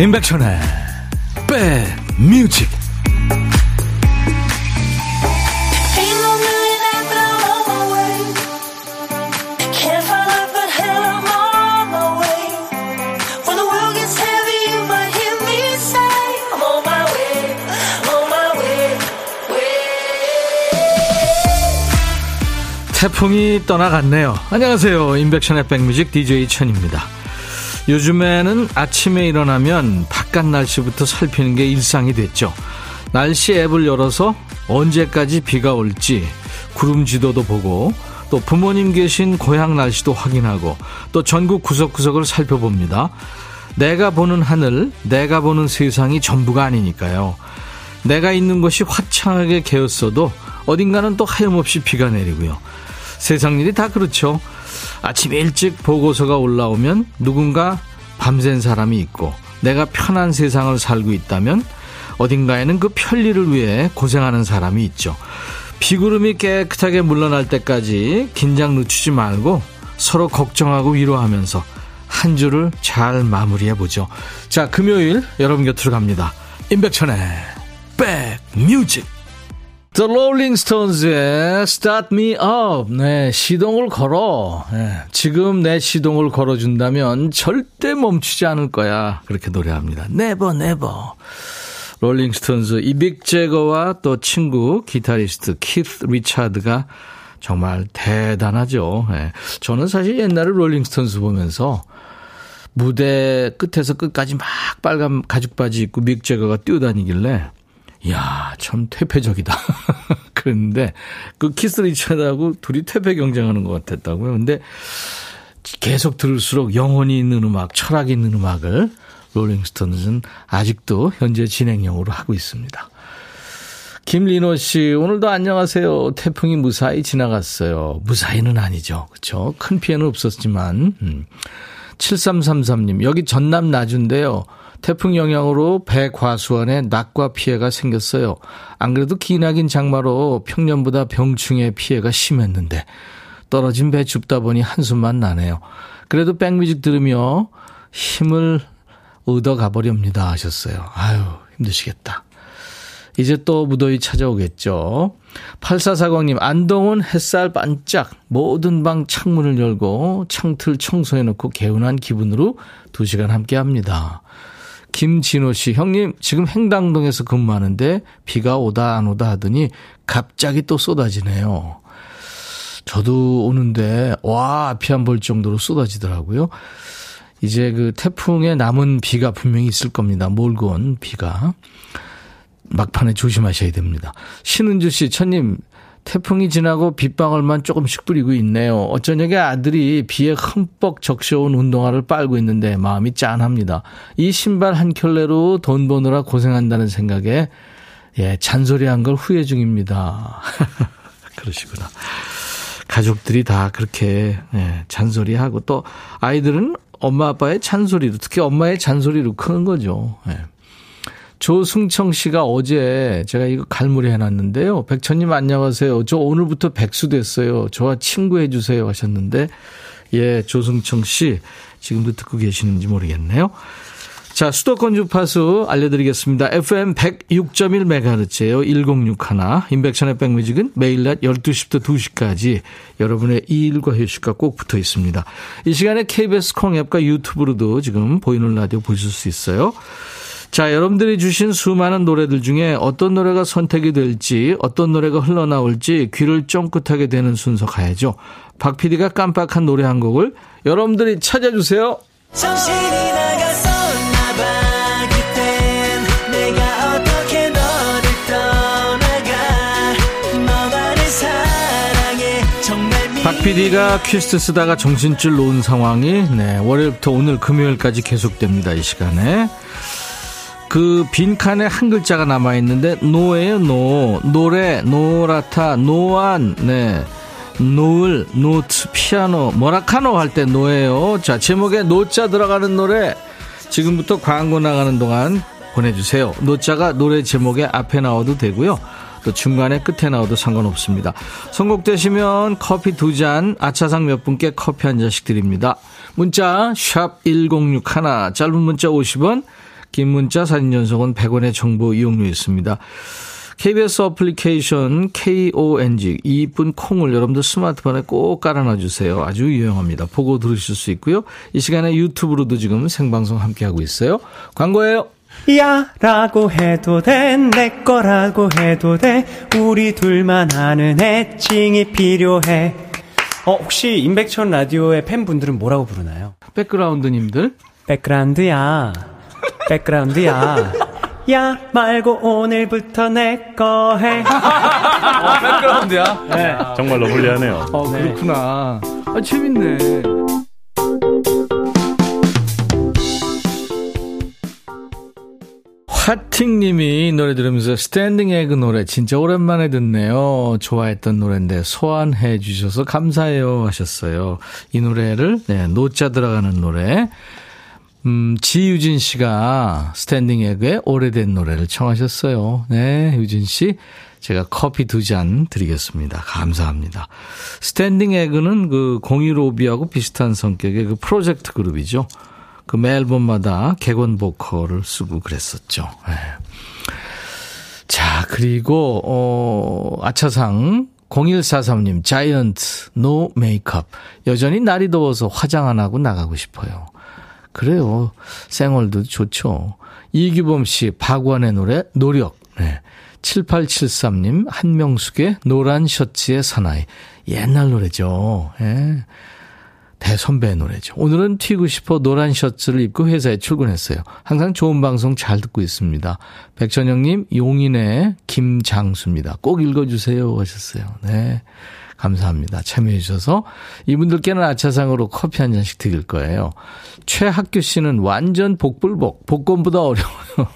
임백천의 백뮤직. 태풍이 떠나갔네요. 안녕하세요, 임백천의 백뮤직 DJ 천입니다. 요즘에는 아침에 일어나면 바깥 날씨부터 살피는 게 일상이 됐죠. 날씨 앱을 열어서 언제까지 비가 올지 구름 지도도 보고, 또 부모님 계신 고향 날씨도 확인하고, 또 전국 구석구석을 살펴봅니다. 내가 보는 하늘, 내가 보는 세상이 전부가 아니니까요. 내가 있는 곳이 화창하게 개었어도 어딘가는 또 하염없이 비가 내리고요. 세상 일이 다 그렇죠. 아침 일찍 보고서가 올라오면 누군가 밤샌 사람이 있고, 내가 편한 세상을 살고 있다면 어딘가에는 그 편리를 위해 고생하는 사람이 있죠. 비구름이 깨끗하게 물러날 때까지 긴장 늦추지 말고 서로 걱정하고 위로하면서 한 주를 잘 마무리해보죠. 자, 금요일 여러분 곁으로 갑니다. 임백천의 백뮤직. The Rolling Stones의 Start Me Up. 네, 시동을 걸어. 네, 지금 내 시동을 걸어준다면 절대 멈추지 않을 거야. 그렇게 노래합니다. Never, never. 롤링 스톤스, 이빅 제거와 또 친구 기타리스트 키스 리차드가 정말 대단하죠. 네, 저는 사실 옛날에 롤링 스톤스 보면서 무대 끝에서 끝까지 막 빨간 가죽 바지 입고 믹 제거가 뛰어다니길래, 이야, 참 퇴폐적이다. 그런데 그 키스 리차드하고 둘이 퇴폐 경쟁하는 것 같았다고요. 근데 계속 들을수록 영혼이 있는 음악, 철학이 있는 음악을 롤링스톤즈는 아직도 현재 진행형으로 하고 있습니다. 김리노 씨, 오늘도 안녕하세요. 태풍이 무사히 지나갔어요. 무사히는 아니죠. 그렇죠? 큰 피해는 없었지만. 7333님, 여기 전남 나주인데요. 태풍 영향으로 배과수원에 낙과 피해가 생겼어요. 안 그래도 기나긴 장마로 평년보다 병충해 피해가 심했는데 떨어진 배 줍다 보니 한숨만 나네요. 그래도 백뮤직 들으며 힘을 얻어가버렵니다 하셨어요. 아유, 힘드시겠다. 이제 또 무더위 찾아오겠죠. 8440님, 안동은 햇살 반짝, 모든 방 창문을 열고 창틀 청소해놓고 개운한 기분으로 2시간 함께합니다. 김진호 씨, 형님 지금 행당동에서 근무하는데 비가 오다 안 오다 하더니 갑자기 또 쏟아지네요. 저도 오는데 와, 앞이 안 보일 정도로 쏟아지더라고요. 이제 그 태풍에 남은 비가 분명히 있을 겁니다. 몰고 온 비가. 막판에 조심하셔야 됩니다. 신은주 씨, 천님 태풍이 지나고 빗방울만 조금씩 뿌리고 있네요. 어쩌냐게 아들이 비에 흠뻑 적셔온 운동화를 빨고 있는데 마음이 짠합니다. 이 신발 한 켤레로 돈 버느라 고생한다는 생각에, 예, 잔소리한 걸 후회 중입니다. 그러시구나. 가족들이 다 그렇게, 예, 잔소리하고, 또 아이들은 엄마 아빠의 잔소리로, 특히 엄마의 잔소리로 크는 거죠. 예. 조승청 씨가, 어제 제가 이거 갈무리 해놨는데요. 백천님 안녕하세요. 저 오늘부터 백수 됐어요. 저와 친구해 주세요 하셨는데, 예, 조승청 씨 지금도 듣고 계시는지 모르겠네요. 자, 수도권 주파수 알려드리겠습니다. FM 106.1 메가르트예요. 1061. 임백천의 백뮤직은 매일 낮 12시부터 2시까지 여러분의 일과 휴식과 꼭 붙어 있습니다. 이 시간에 KBS 콩 앱과 유튜브로도 지금 보이는 라디오 보실 수 있어요. 자, 여러분들이 주신 수많은 노래들 중에 어떤 노래가 선택이 될지, 어떤 노래가 흘러나올지 귀를 쫑긋하게 되는 순서 가야죠. 박 PD가 깜빡한 노래 한 곡을 여러분들이 찾아주세요. 정신이 나갔었나 봐, 그땐 내가 어떻게 너를 떠나가, 너만을 사랑해, 정말 미안해. 박 PD가 퀴즈 쓰다가 정신줄 놓은 상황이, 네, 월요일부터 오늘 금요일까지 계속됩니다. 이 시간에. 그 빈칸에 한 글자가 남아있는데 노예요, 노. 노래, 노라타, 노안, 네, 노을, 노트, 피아노, 모라카노 할 때 노예요. 자, 제목에 노자 들어가는 노래 지금부터 광고 나가는 동안 보내주세요. 노자가 노래 제목에 앞에 나와도 되고요, 또 중간에 끝에 나와도 상관없습니다. 선곡되시면 커피 2잔, 아차상 몇 분께 커피 한 잔씩 드립니다. 문자 샵 1061, 짧은 문자 50원, 긴 문자 사진 연속은 100원의 정보 이용료 있습니다. KBS 어플리케이션 KONG 이쁜 콩을 여러분들 스마트폰에 꼭 깔아놔주세요. 아주 유용합니다. 보고 들으실 수 있고요. 이 시간에 유튜브로도 지금 생방송 함께하고 있어요. 광고예요. 야 라고 해도 돼, 내 거라고 해도 돼, 우리 둘만 아는 애칭이 필요해. 혹시 임백천 라디오의 팬분들은 뭐라고 부르나요? 백그라운드님들? 백그라운드야, 백그라운드야. 야 말고 오늘부터 내 거 해. 백그라운드야? 네. 정말로 불리하네요. 그렇구나. 아, 재밌네. 하팅님이 노래 들으면서 스탠딩에그 노래 진짜 오랜만에 듣네요. 좋아했던 노래인데 소환해 주셔서 감사해요 하셨어요. 이 노래를 노자 들어가는 노래. 지유진 씨가 스탠딩에그의 오래된 노래를 청하셨어요. 네, 유진 씨. 제가 커피 2잔 드리겠습니다. 감사합니다. 스탠딩에그는 그 015B하고 비슷한 성격의 그 프로젝트 그룹이죠. 그 매 앨범마다 객원 보컬을 쓰고 그랬었죠. 네. 자, 그리고 아차상 0143님 자이언트 노 메이크업. 여전히 날이 더워서 화장 안 하고 나가고 싶어요. 그래요. 생얼도 좋죠. 이규범 씨 박완의 노래 노력. 네. 7873님 한명숙의 노란 셔츠의 사나이. 옛날 노래죠. 네. 대선배의 노래죠. 오늘은 튀고 싶어 노란 셔츠를 입고 회사에 출근했어요. 항상 좋은 방송 잘 듣고 있습니다. 백천영님 용인의 김장수입니다. 꼭 읽어주세요 하셨어요. 네. 감사합니다. 참여해 주셔서 이분들께는 아차상으로 커피 한 잔씩 드릴 거예요. 최학규 씨는 완전 복불복. 복권보다 어려워요.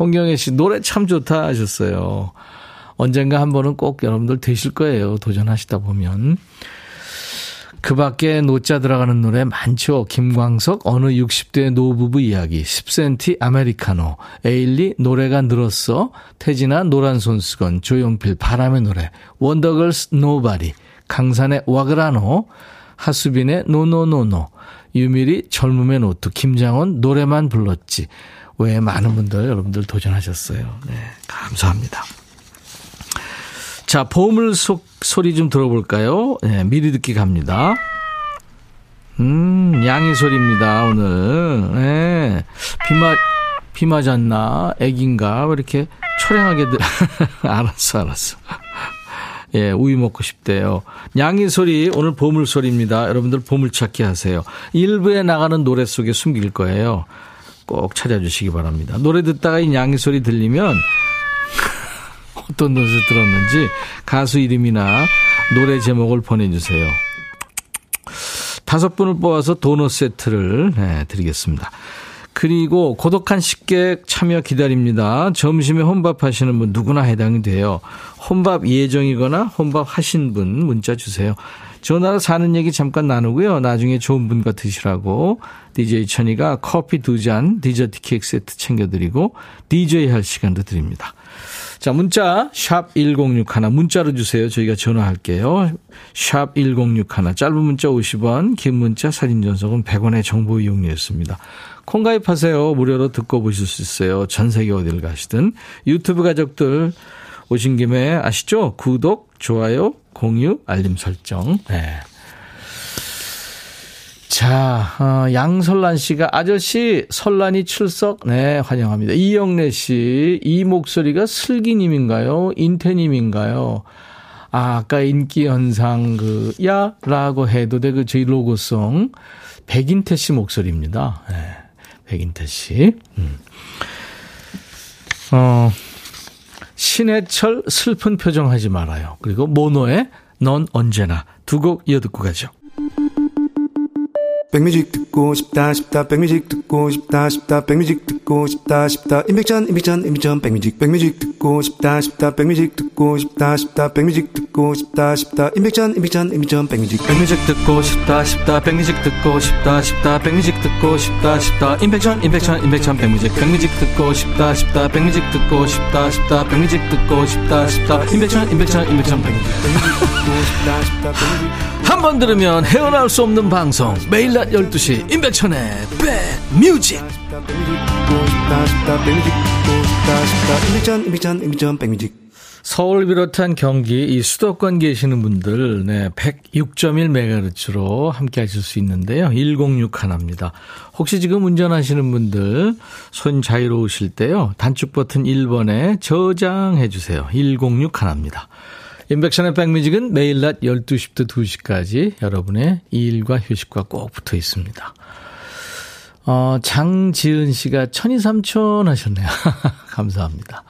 홍경혜 씨 노래 참 좋다 하셨어요. 언젠가 한 번은 꼭 여러분들 되실 거예요. 도전하시다 보면. 그 밖에 노자 들어가는 노래 많죠. 김광석 어느 60대 노부부 이야기, 10cm 아메리카노, 에일리 노래가 늘었어, 태진아 노란 손수건, 조용필 바람의 노래, 원더걸스 노바리, 강산의 와그라노, 하수빈의 노노노노, 유미리 젊음의 노트, 김장원 노래만 불렀지. 왜 많은 분들 여러분들 도전하셨어요. 네, 감사합니다. 자, 보물 속 소리 좀 들어볼까요? 네, 미리 듣기 갑니다. 양의 소리입니다, 오늘. 네, 비 맞았나? 애기인가? 왜 이렇게 초량하게 알았어. 예, 우유 먹고 싶대요. 양의 소리, 오늘 보물 소리입니다. 여러분들 보물 찾기 하세요. 일부에 나가는 노래 속에 숨길 거예요. 꼭 찾아주시기 바랍니다. 노래 듣다가 이 양의 소리 들리면 어떤 노래를 들었는지 가수 이름이나 노래 제목을 보내주세요. 5분을 뽑아서 도넛 세트를 드리겠습니다. 그리고 고독한 식객 참여 기다립니다. 점심에 혼밥 하시는 분 누구나 해당이 돼요. 혼밥 예정이거나 혼밥 하신 분 문자 주세요. 전화로 사는 얘기 잠깐 나누고요. 나중에 좋은 분과 드시라고 DJ 천이가 커피 2잔 디저트 케이크 세트 챙겨드리고 DJ 할 시간도 드립니다. 자, 문자 샵 1061 문자로 주세요. 저희가 전화할게요. 샵 1061 짧은 문자 50원, 긴 문자 사진 전송은 100원의 정보 이용료였습니다. 콩 가입하세요. 무료로 듣고 보실 수 있어요. 전 세계 어딜 가시든. 유튜브 가족들 오신 김에 아시죠? 구독, 좋아요, 공유, 알림 설정. 네. 자, 양설란 씨가 아저씨 설란이 출석. 네, 환영합니다. 이영래 씨, 이 목소리가 슬기님인가요? 인태님인가요? 아, 아까 인기 현상 그 야라고 해도 돼 그 저희 로고송 백인태 씨 목소리입니다. 네, 백인태 씨. 신해철 슬픈 표정 하지 말아요. 그리고 모노의 넌 언제나 두 곡 이어듣고 가죠. 백뮤직 듣고 싶다 싶다 백뮤직 듣고 싶다 싶다 백뮤직 듣고 싶다 싶다 임백천 백뮤직 듣고 싶다 싶다 백뮤직 듣고 싶다 싶다 백뮤직 듣고 싶다 싶다 임백천 백뮤직 듣고 싶다 싶다 백뮤직 듣고 싶다 싶다 백뮤직 듣고 싶다 싶다 임백천 백뮤직 듣고 싶다 싶다 백뮤직 듣고 싶다 싶다 백뮤직 듣고 싶다 싶다 임백천 백뮤직 듣고 싶다 싶다 백뮤직 한번 들으면 헤어나올 수 없는 방송, 매일 낮 12시 임백천의 백뮤직. 서울 비롯한 경기 이 수도권 계시는 분들, 네, 106.1 메가르츠로 함께 하실 수 있는데요. 106 하나입니다. 혹시 지금 운전하시는 분들 손 자유로우실 때요, 단축 버튼 1번에 저장해 주세요. 106 하나입니다. 인백션의 백뮤직은 매일 낮 12시부터 2시까지 여러분의 일과 휴식과 꼭 붙어 있습니다. 장지은 씨가 천이삼촌 하셨네요. 감사합니다.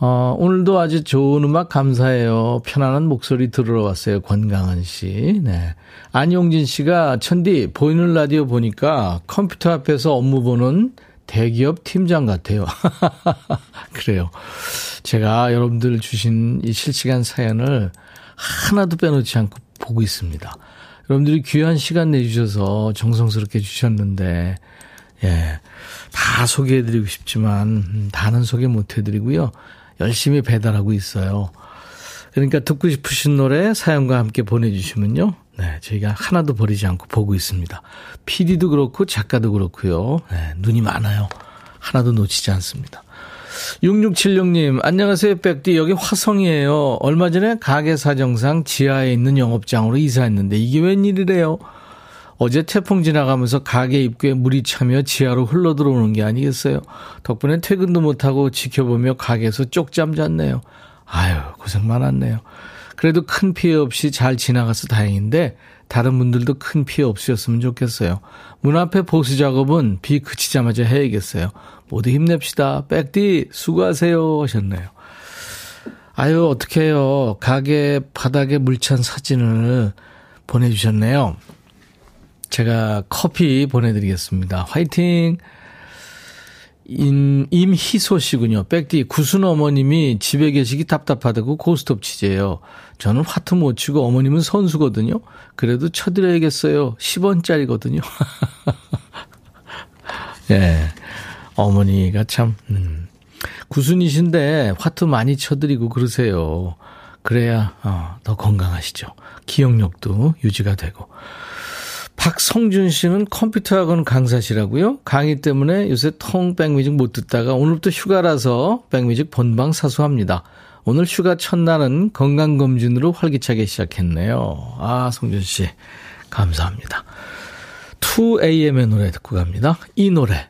오늘도 아주 좋은 음악 감사해요. 편안한 목소리 들으러 왔어요. 권강은 씨. 네. 안용진 씨가 천디 보이는 라디오 보니까 컴퓨터 앞에서 업무 보는 대기업 팀장 같아요. 그래요. 제가 여러분들 주신 이 실시간 사연을 하나도 빼놓지 않고 보고 있습니다. 여러분들이 귀한 시간 내주셔서 정성스럽게 주셨는데, 예, 다 소개해드리고 싶지만 다는 소개 못해드리고요. 열심히 배달하고 있어요. 그러니까 듣고 싶으신 노래 사연과 함께 보내주시면요, 네, 저희가 하나도 버리지 않고 보고 있습니다. PD도 그렇고 작가도 그렇고요. 네, 눈이 많아요. 하나도 놓치지 않습니다. 6676님 안녕하세요 백디, 여기 화성이에요. 얼마 전에 가게 사정상 지하에 있는 영업장으로 이사했는데 이게 웬일이래요. 어제 태풍 지나가면서 가게 입구에 물이 차며 지하로 흘러들어오는 게 아니겠어요. 덕분에 퇴근도 못하고 지켜보며 가게에서 쪽잠 잤네요. 아유, 고생 많았네요. 그래도 큰 피해 없이 잘 지나가서 다행인데 다른 분들도 큰 피해 없으셨으면 좋겠어요. 문 앞에 보수 작업은 비 그치자마자 해야겠어요. 모두 힘냅시다. 백디 수고하세요 하셨네요. 아유, 어떡해요. 가게 바닥에 물찬 사진을 보내주셨네요. 제가 커피 보내드리겠습니다. 화이팅! 임희소 씨군요. 백디, 구순 어머님이 집에 계시기 답답하다고 고스톱 치재요. 저는 화투 못 치고 어머님은 선수거든요. 그래도 쳐드려야겠어요. 10원짜리거든요. 네, 어머니가 참 구순이신데 화투 많이 쳐드리고 그러세요. 그래야 더 건강하시죠. 기억력도 유지가 되고. 박성준 씨는 컴퓨터 학원 강사시라고요? 강의 때문에 요새 통 백뮤직 못 듣다가 오늘부터 휴가라서 백뮤직 본방 사수합니다. 오늘 휴가 첫날은 건강검진으로 활기차게 시작했네요. 아, 성준 씨 감사합니다. 2AM의 노래 듣고 갑니다. 이 노래.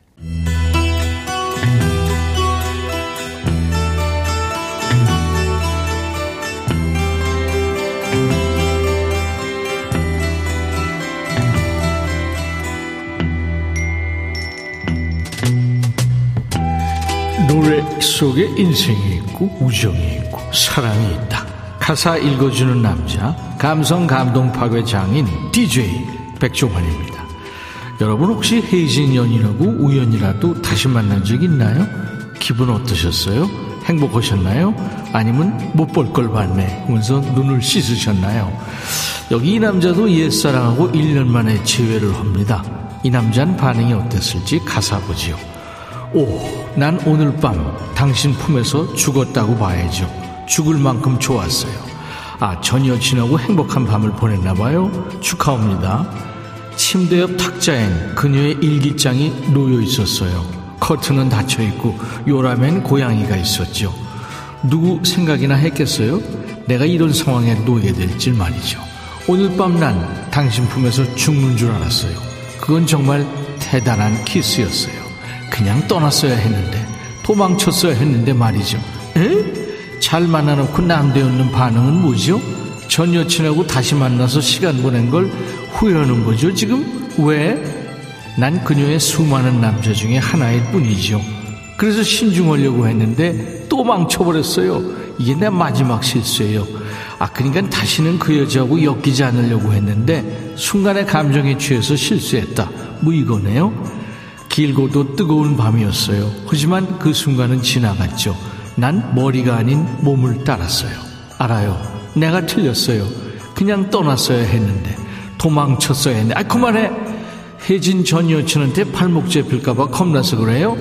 노래 속에 인생이 있고 우정이 있고 사랑이 있다. 가사 읽어주는 남자, 감성 감동 파괴 장인 DJ 백종환입니다. 여러분 혹시 헤이진 연인하고 우연이라도 다시 만난 적 있나요? 기분 어떠셨어요? 행복하셨나요? 아니면 못 볼 걸 봤네 하면서 눈을 씻으셨나요? 여기 이 남자도 옛사랑하고 1년 만에 재회를 합니다. 이 남자는 반응이 어땠을지 가사 보지요. 오, 난 오늘 밤 당신 품에서 죽었다고 봐야죠. 죽을 만큼 좋았어요. 아, 전 여친하고 행복한 밤을 보냈나봐요. 축하합니다. 침대 옆 탁자엔 그녀의 일기장이 놓여 있었어요. 커튼은 닫혀있고 요람엔 고양이가 있었죠. 누구 생각이나 했겠어요? 내가 이런 상황에 놓이게 될 줄 말이죠. 오늘 밤 난 당신 품에서 죽는 줄 알았어요. 그건 정말 대단한 키스였어요. 그냥 떠났어야 했는데, 도망쳤어야 했는데 말이죠. 에? 잘 만나놓고 남되없는 반응은 뭐죠? 전 여친하고 다시 만나서 시간 보낸 걸 후회하는 거죠 지금? 왜? 난 그녀의 수많은 남자 중에 하나일 뿐이죠. 그래서 신중하려고 했는데 또 망쳐버렸어요. 이게 내 마지막 실수예요. 아, 그러니까 다시는 그 여자하고 엮이지 않으려고 했는데 순간의 감정에 취해서 실수했다, 뭐 이거네요. 길고도 뜨거운 밤이었어요. 하지만 그 순간은 지나갔죠. 난 머리가 아닌 몸을 따랐어요. 알아요, 내가 틀렸어요. 그냥 떠났어야 했는데, 도망쳤어야 했는데. 아, 그만해. 혜진 전 여친한테 발목 잡힐까봐 겁나서 그래요?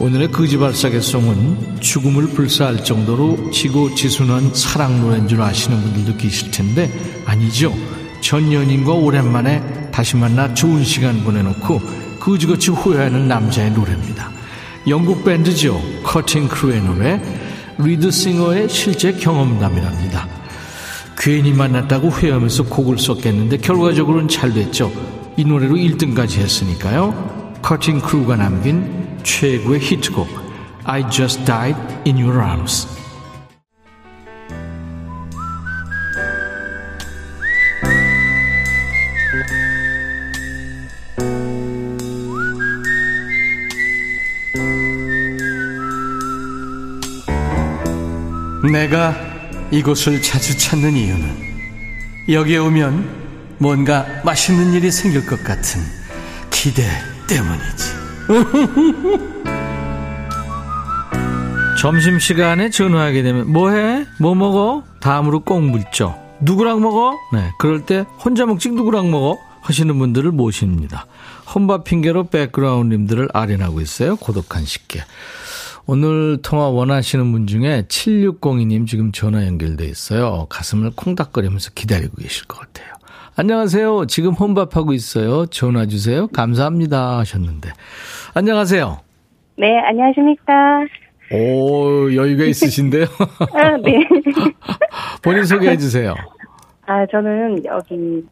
오늘의 거지발사계송은 죽음을 불사할 정도로 지고지순한 사랑 노래인 줄 아시는 분들도 계실 텐데 아니죠. 전 연인과 오랜만에 다시 만나 좋은 시간 보내놓고 거지같이 후회하는 남자의 노래입니다. 영국 밴드죠. 커팅 크루의 노래, 리드싱어의 실제 경험담이랍니다. 괜히 만났다고 후회하면서 곡을 썼겠는데 결과적으로는 잘 됐죠. 이 노래로 1등까지 했으니까요. 커팅 크루가 남긴 최고의 히트곡 I Just Died in Your Arms. 내가 이곳을 자주 찾는 이유는 여기에 오면 뭔가 맛있는 일이 생길 것 같은 기대 때문이지. 점심시간에 전화하게 되면 뭐해? 뭐 먹어? 다음으로 꼭 묻죠. 누구랑 먹어? 네, 그럴 때 혼자 먹지 누구랑 먹어? 하시는 분들을 모십니다. 혼밥 핑계로 백그라운드님들을 아련하고 있어요. 고독한 식객. 오늘 통화 원하시는 분 중에 7602님 지금 전화 연결돼 있어요. 가슴을 콩닥거리면서 기다리고 계실 것 같아요. 안녕하세요. 지금 혼밥하고 있어요. 전화 주세요. 감사합니다. 하셨는데. 안녕하세요. 네, 안녕하십니까. 오, 여유가 있으신데요. 아, 네. 본인 소개해 주세요. 아, 저는 여기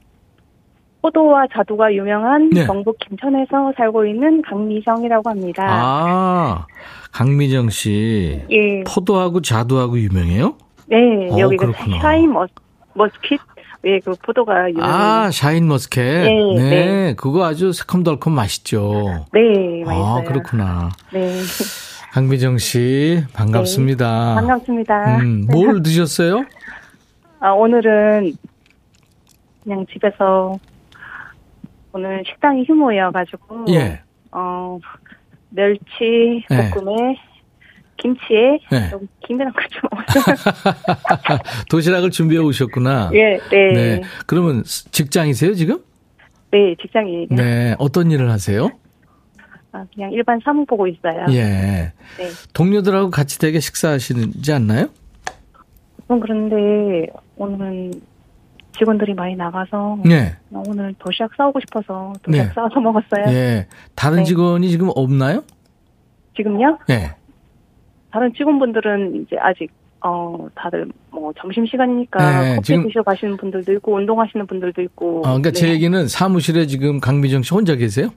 포도와 자두가 유명한 네. 경북 김천에서 살고 있는 강미정이라고 합니다. 아, 강미정 씨. 예. 포도하고 자두하고 유명해요? 네, 여기가 그렇구나. 샤인머스켓. 예, 그 포도가 유명해요. 아, 샤인머스켓. 네, 네, 네, 그거 아주 새콤달콤 맛있죠. 네, 맛있어요. 아, 그렇구나. 네. 강미정 씨, 반갑습니다. 네, 반갑습니다. 뭘 드셨어요? 아, 오늘은 그냥 집에서 오늘 식당이 휴무여가지고 예. 멸치 볶음에 예. 김치에 네. 김이랑 같이 먹었어요. 도시락을 준비해 오셨구나. 네, 네. 네. 그러면 직장이세요 지금? 네, 직장이에요. 네, 어떤 일을 하세요? 아, 그냥 일반 사무 보고 있어요. 예. 네. 동료들하고 같이 되게 식사하시지 않나요? 그런데 오늘은 직원들이 많이 나가서 네. 오늘 도시락 싸오고 싶어서 도시락 네. 싸서 먹었어요. 예. 다른 네. 직원이 지금 없나요? 지금요? 네. 다른 직원분들은 이제 아직, 다들 뭐 점심시간이니까 네, 커피 지금 드시러 가시는 분들도 있고, 운동하시는 분들도 있고. 아, 그러니까 네. 제 얘기는 사무실에 지금 강미정 씨 혼자 계세요?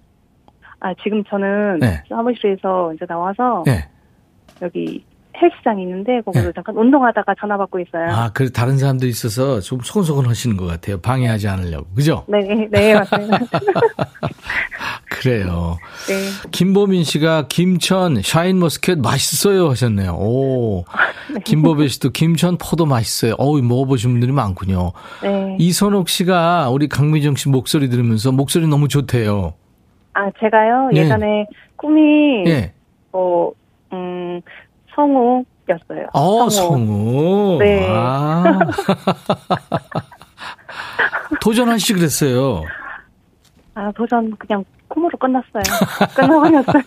아, 지금 저는 네. 사무실에서 이제 나와서 네. 여기 헬스장이 있는데 거기서 네. 잠깐 운동하다가 전화 받고 있어요. 아, 그래서 다른 사람도 있어서 좀 소곤소곤 하시는 것 같아요. 방해하지 않으려고. 그죠? 네, 네, 맞습니다. 그래요. 네. 김보민 씨가 김천 샤인머스켓 맛있어요 하셨네요. 오. 네. 김보배 씨도 김천 포도 맛있어요. 어우, 먹어보신 분들이 많군요. 네. 이선옥 씨가 우리 강미정 씨 목소리 들으면서 목소리 너무 좋대요. 아, 제가요? 네. 예전에 꿈이, 네. 성우였어요. 어, 성우. 네. 아. 도전하시 그랬어요. 아, 도전 그냥 꿈으로 끝났어요. 끝나버렸어요.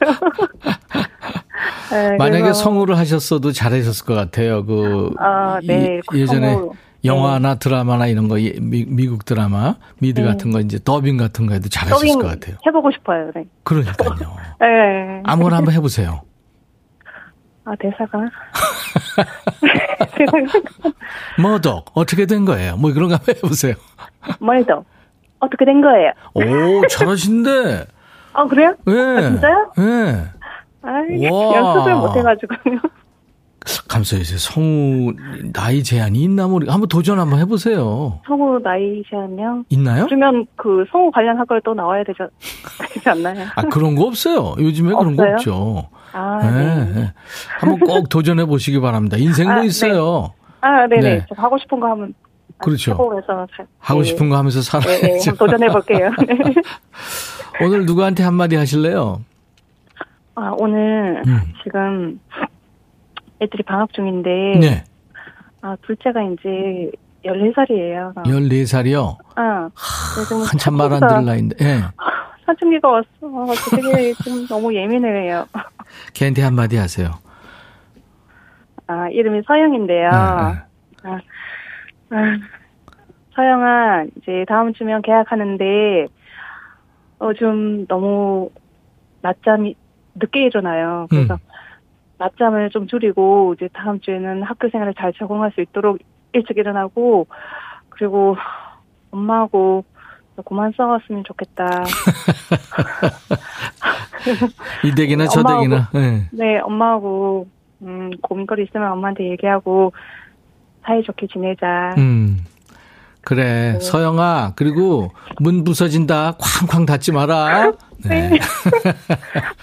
네, 만약에 그래서 성우를 하셨어도 잘하셨을 것 같아요. 그 아, 네. 예전에 성우. 영화나 네. 드라마나 이런 거 미국 드라마 미드 같은 거 이제 더빙 같은 거 해도 잘하셨을 것 같아요. 해보고 싶어요. 네. 그러니까요. 네. 아무거나 한번 해보세요. 아, 대사가. 머덕, 어떻게 된 거예요? 뭐 그런 거 한번 해보세요. 머덕, 어떻게 된 거예요? 오, 잘하신데. 아, 그래요? 네. 아, 진짜요? 네. 아이, 연습을 못해가지고요. 감사해주세요. 성우 나이 제한이 있나 모르겠어요. 한번 도전 한번 해보세요. 성우 나이 제한이요? 있나요? 그러면 그 성우 관련 학과를 또 나와야 되지 않나요? 아, 그런 거 없어요. 요즘에 없어요? 그런 거 없죠. 아, 네. 네. 한번 꼭 도전해 보시기 바랍니다. 인생도 아, 있어요. 네. 아, 네네. 네. 저 하고 싶은 거 하면. 그렇죠. 네. 하고 싶은 거 하면서 살아야죠. 네, 네. 도전해 볼게요. 네. 오늘 누구한테 한마디 하실래요? 아, 오늘 지금 애들이 방학 중인데, 네. 아, 둘째가 이제 14살이에요. 14살이요? 아, 한참 말 안 들을 나이인데, 예. 사춘기가 왔어. 되게 좀 너무 예민해요. 걔한테 한마디 하세요. 아, 이름이 서영인데요. 서영아, 이제 다음 주면 계약하는데, 좀 너무 낮잠이 늦게 일어나요. 그래서 낮잠을 좀 줄이고, 이제 다음 주에는 학교 생활을 잘 적응할 수 있도록 일찍 일어나고, 그리고 엄마하고 그만 싸웠으면 좋겠다. 이대기나 저대기나. 네, 엄마하고, 고민거리 있으면 엄마한테 얘기하고, 사이좋게 지내자. 그래, 네. 서영아, 그리고 문 부서진다. 쾅쾅 닫지 마라. 네.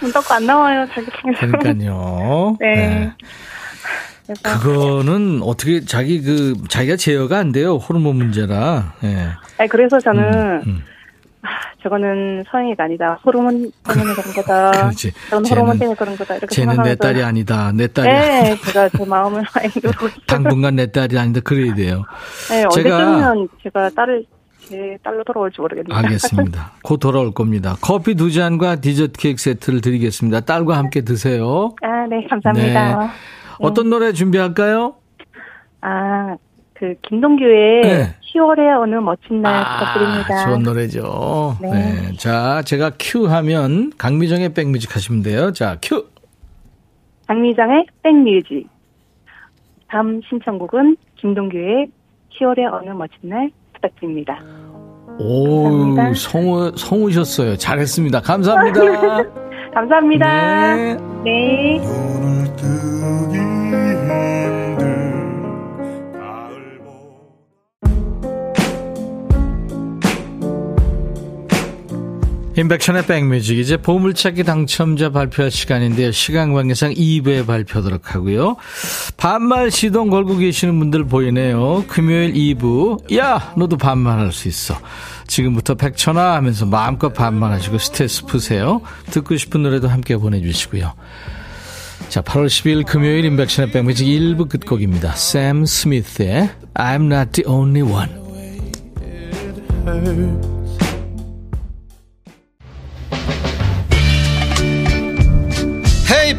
문 닫고 안 나와요, 자기 생각. 그러니까요. 네. 네. 그거는 어떻게 자기가 제어가 안 돼요. 호르몬 문제라. 예. 아니, 그래서 저는 저거는 서영이가 아니다. 호르몬 때문에 그런 거다. 그렇지. 저는 호르몬 때문에 그런 거다. 이렇게 쟤는 생각하면서. 내 딸이 아니다. 내 딸이. 네, 제가 제 마음을 많이 누르고 있어요. 당분간 내 딸이 아니다. 그래야 돼요. 네, 언제쯤이면 제가 딸을 제 딸로 돌아올지 모르겠네요. 알겠습니다. 곧 돌아올 겁니다. 커피 2잔과 디저트 케이크 세트를 드리겠습니다. 딸과 함께 드세요. 아, 네, 감사합니다. 네. 어떤 노래 준비할까요? 아, 그 김동규의 10월의 어느 멋진 날 부탁드립니다. 좋은 노래죠. 네. 네. 자, 제가 큐 하면 강미정의 백뮤직 하시면 돼요. 자, 큐. 강미정의 백뮤직. 다음 신청곡은 김동규의 10월의 어느 멋진 날 부탁드립니다. 오, 성우셨어요. 잘했습니다. 감사합니다. 감사합니다. 네. 네. 임백천의 백뮤직, 이제 보물찾기 당첨자 발표할 시간인데요. 시간 관계상 2부에 발표하도록 하고요. 반말 시동 걸고 계시는 분들 보이네요. 금요일 2부, 야 너도 반말할 수 있어. 지금부터 백천아 하면서 마음껏 반말하시고 스트레스 푸세요. 듣고 싶은 노래도 함께 보내주시고요. 자, 8월 10일 금요일 임백천의 백뮤직 1부 끝곡입니다. 샘 스미스의 I'm not the only one. 헤이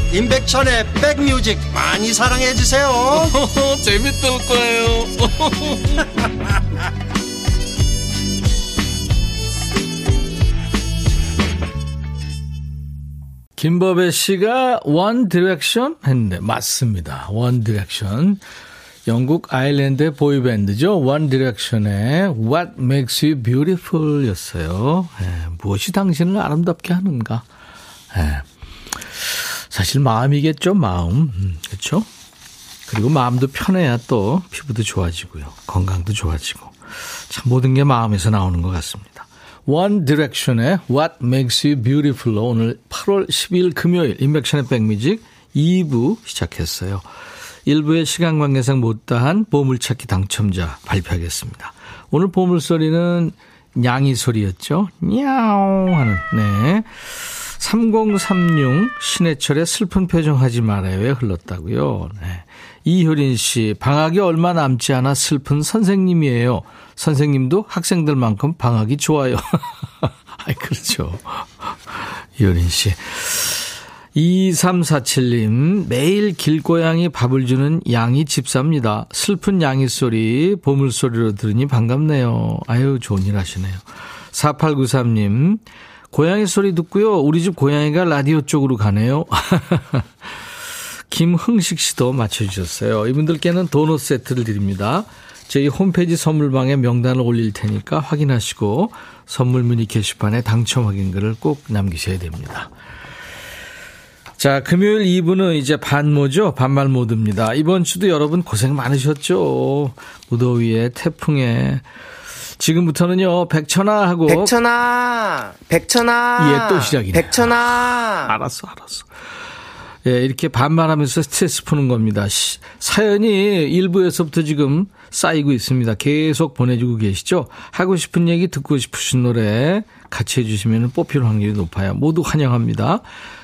임백천의 백뮤직 많이 사랑해 주세요. 재밌을 거예요. 김법애 씨가 One Direction 했는데 맞습니다. One Direction, 영국 아일랜드의 보이밴드죠. One Direction의 What Makes You Beautiful였어요. 무엇이 당신을 아름답게 하는가? 사실 마음이겠죠, 마음. 그렇죠? 그리고 마음도 편해야 또 피부도 좋아지고요. 건강도 좋아지고. 참 모든 게 마음에서 나오는 것 같습니다. One Direction의 What Makes You Beautiful로 오늘 8월 10일 금요일 인백션의 백뮤직 2부 시작했어요. 1부의 시간 관계상 못다한 보물찾기 당첨자 발표하겠습니다. 오늘 보물소리는 냥이 소리였죠. 냐옹 하는. 네. 3036 신해철의 슬픈 표정하지 말아요에 흘렀다고요. 네. 이효린 씨, 방학이 얼마 남지 않아 슬픈 선생님이에요. 선생님도 학생들만큼 방학이 좋아요. 아이, 그렇죠. 이효린 씨. 2347님, 매일 길고양이 밥을 주는 양이 집사입니다. 슬픈 양이 소리 보물소리로 들으니 반갑네요. 아유, 좋은 일 하시네요. 4893님, 고양이 소리 듣고요. 우리 집 고양이가 라디오 쪽으로 가네요. 김흥식 씨도 맞춰주셨어요. 이분들께는 도넛 세트를 드립니다. 저희 홈페이지 선물방에 명단을 올릴 테니까 확인하시고 선물 문의 게시판에 당첨 확인글을 꼭 남기셔야 됩니다. 자, 금요일 2부는 이제 반모죠. 반말 모드입니다. 이번 주도 여러분 고생 많으셨죠. 무더위에, 태풍에. 지금부터는요, 백천아 하고. 백천아! 백천아! 예, 또 시작이네. 백천아! 알았어. 예, 이렇게 반말하면서 스트레스 푸는 겁니다. 사연이 일부에서부터 지금 쌓이고 있습니다. 계속 보내주고 계시죠. 하고 싶은 얘기, 듣고 싶으신 노래 같이 해주시면 뽑힐 확률이 높아요. 모두 환영합니다.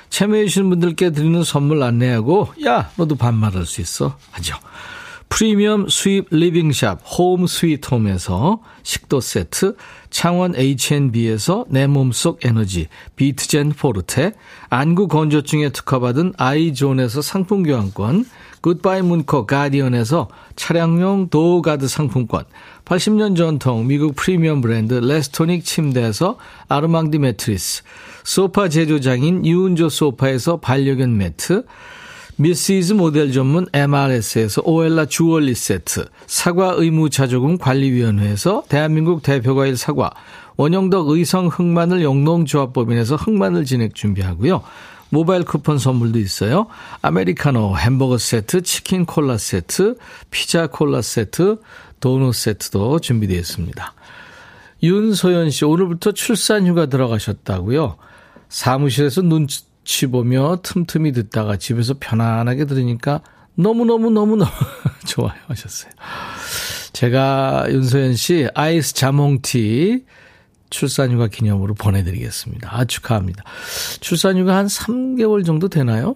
참여해 주시는 분들께 드리는 선물 안내하고, 야 너도 반말할 수 있어 하죠. 프리미엄 수입 리빙샵 홈 스윗홈에서 식도 세트, 창원 H&B에서 내 몸속 에너지 비트젠 포르테, 안구 건조증에 특화받은 아이존에서 상품 교환권, 굿바이 문커 가디언에서 차량용 도어가드 상품권, 80년 전통 미국 프리미엄 브랜드 레스토닉 침대에서 아르망디 매트리스, 소파 제조장인 유은조 소파에서 반려견 매트, 미시즈 모델 전문 MRS에서 오엘라 주얼리 세트, 사과 의무자조금 관리위원회에서 대한민국 대표과일 사과, 원영덕 의성 흑마늘 영농조합법인에서 흑마늘 진액 준비하고요. 모바일 쿠폰 선물도 있어요. 아메리카노, 햄버거 세트, 치킨 콜라 세트, 피자 콜라 세트, 도넛 세트도 준비되어 있습니다. 윤소연 씨, 오늘부터 출산휴가 들어가셨다고요? 사무실에서 눈치 보며 틈틈이 듣다가 집에서 편안하게 들으니까 너무너무너무너무 좋아요 하셨어요. 제가 윤소연 씨 아이스 자몽티 출산휴가 기념으로 보내드리겠습니다. 아, 축하합니다. 출산휴가 한 3개월 정도 되나요?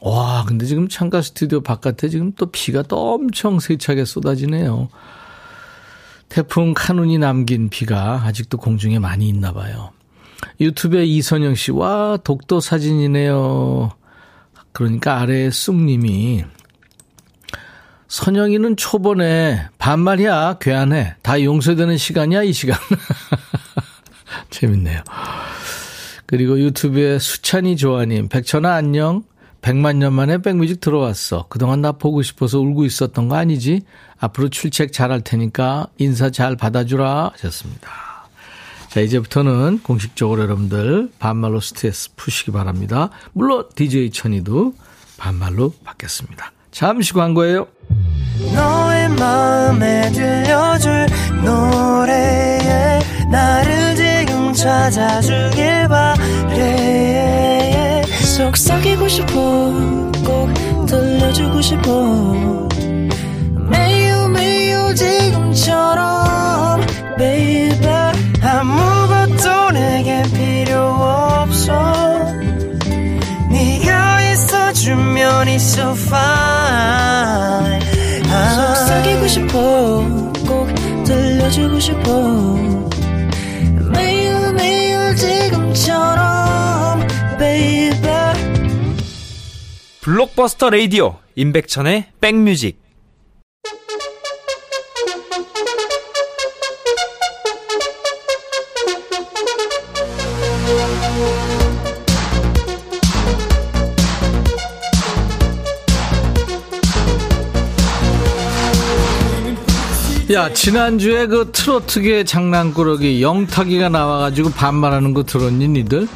와, 근데 지금 창가 스튜디오 바깥에 지금 또 비가 또 엄청 세차게 쏟아지네요. 태풍 카눈이 남긴 비가 아직도 공중에 많이 있나 봐요. 유튜브에 이선영 씨, 와, 독도 사진이네요. 그러니까 아래에 쑥님이, 선영이는 초보네. 반말이야. 괴한해. 다 용서되는 시간이야, 이 시간. 재밌네요. 그리고 유튜브에 수찬이 조아님, 백천아 안녕. 100만 년 만에 백뮤직 들어왔어. 그동안 나 보고 싶어서 울고 있었던 거 아니지? 앞으로 출첵 잘할 테니까 인사 잘 받아주라 하셨습니다. 자, 이제부터는 공식적으로 여러분들 반말로 스트레스 푸시기 바랍니다. 물론 DJ 천이도 반말로 받겠습니다. 잠시 광고예요. 너의 마음에 들려줄 노래에 나를 지금 찾아주길 바래. 속삭이고 싶어, 꼭 들려주고 싶어, 매우 매우 지금처럼 baby. 아무것도 내게 필요 없어, 네가 있어주면 it's so fine. 속삭이고 싶어, 꼭 들려주고 싶어, 매우 매우 지금처럼 baby. 블록버스터 라디오 임백천의 백뮤직. 야, 지난주에 그 트로트계 장난꾸러기 영탁이가 나와가지고 반말하는 거 들었니 니들?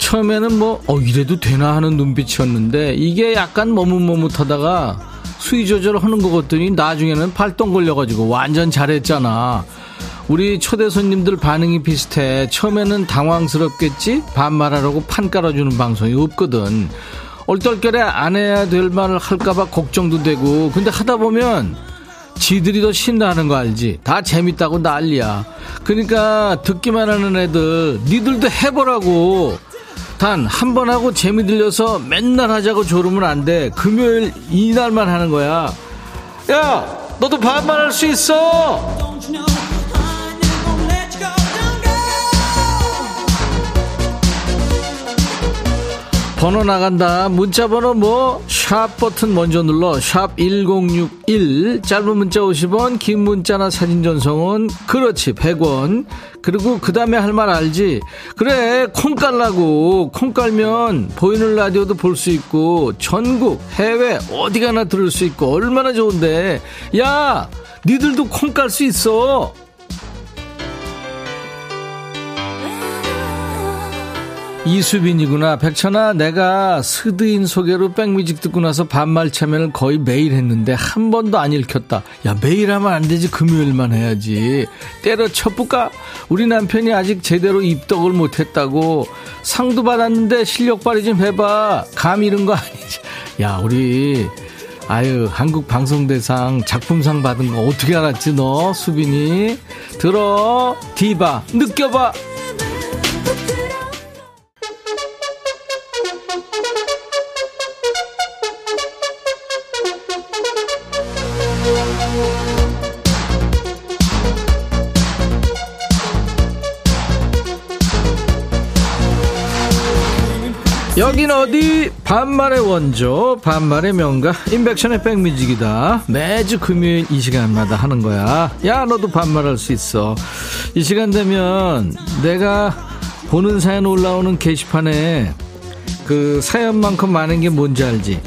처음에는 뭐 이래도 되나 하는 눈빛이었는데 이게 약간 머뭇머뭇하다가 수위 조절하는 거 같더니 나중에는 발동 걸려가지고 완전 잘했잖아. 우리 초대 손님들 반응이 비슷해. 처음에는 당황스럽겠지? 반말하라고 판 깔아주는 방송이 없거든. 얼떨결에 안 해야 될 말을 할까봐 걱정도 되고, 근데 하다보면 지들이 더 신나하는 거 알지? 다 재밌다고 난리야. 그러니까 듣기만 하는 애들, 니들도 해보라고. 단 한 번 하고 재미 들려서 맨날 하자고 조르면 안 돼. 금요일 이날만 하는 거야. 야, 너도 반말할 수 있어. 번호 나간다. 문자 번호 뭐? 샵 버튼 먼저 눌러. 샵 1061. 짧은 문자 50원, 긴 문자나 사진 전송은 그렇지 100원. 그리고 그 다음에 할 말 알지? 그래, 콩 깔라고. 콩 깔면 보이는 라디오도 볼 수 있고 전국 해외 어디 가나 들을 수 있고 얼마나 좋은데. 야, 니들도 콩 깔 수 있어. 이수빈이구나. 백천아, 내가 스드인 소개로 백뮤직 듣고 나서 반말 참여를 거의 매일 했는데 한 번도 안 읽혔다. 야, 매일 하면 안 되지. 금요일만 해야지. 때려쳐볼까? 우리 남편이 아직 제대로 입덕을 못했다고. 상도 받았는데 실력 발휘 좀 해봐. 감 잃은 거 아니지? 야, 우리 아유, 한국 방송대상 작품상 받은 거 어떻게 알았지 너, 수빈이? 들어, 디바 느껴봐. 여긴 어디? 반말의 원조, 반말의 명가, 임백천의 백뮤직이다. 매주 금요일 이 시간마다 하는 거야. 야, 너도 반말할 수 있어. 이 시간 되면 내가 보는 사연 올라오는 게시판에 그 사연만큼 많은 게 뭔지 알지?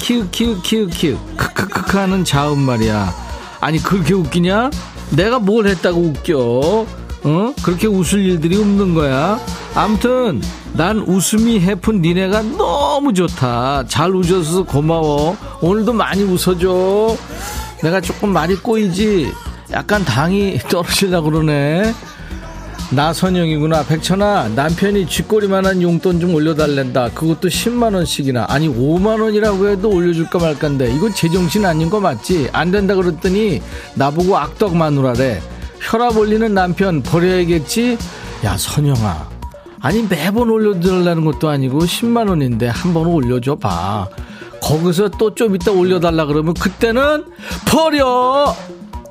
키읔키읔키읔키읔 크크크크 하는 자음 말이야. 아니, 그렇게 웃기냐? 내가 뭘 했다고 웃겨? 어? 그렇게 웃을 일들이 없는 거야. 아무튼 난 웃음이 해픈 니네가 너무 좋다. 잘 웃어줘서 고마워. 오늘도 많이 웃어줘. 내가 조금 말이 꼬이지? 약간 당이 떨어지려고 그러네. 나선영이구나. 백천아, 남편이 쥐꼬리만한 용돈 좀 올려달랜다. 그것도 10만원씩이나 아니 5만원이라고 해도 올려줄까 말까인데 이거 제정신 아닌 거 맞지? 안 된다 그랬더니 나보고 악덕 마누라래. 혈압 올리는 남편 버려야겠지? 야, 선영아, 아니 매번 올려달라는 것도 아니고 10만원인데 한번 올려줘봐. 거기서 또 좀 이따 올려달라 그러면 그때는 버려.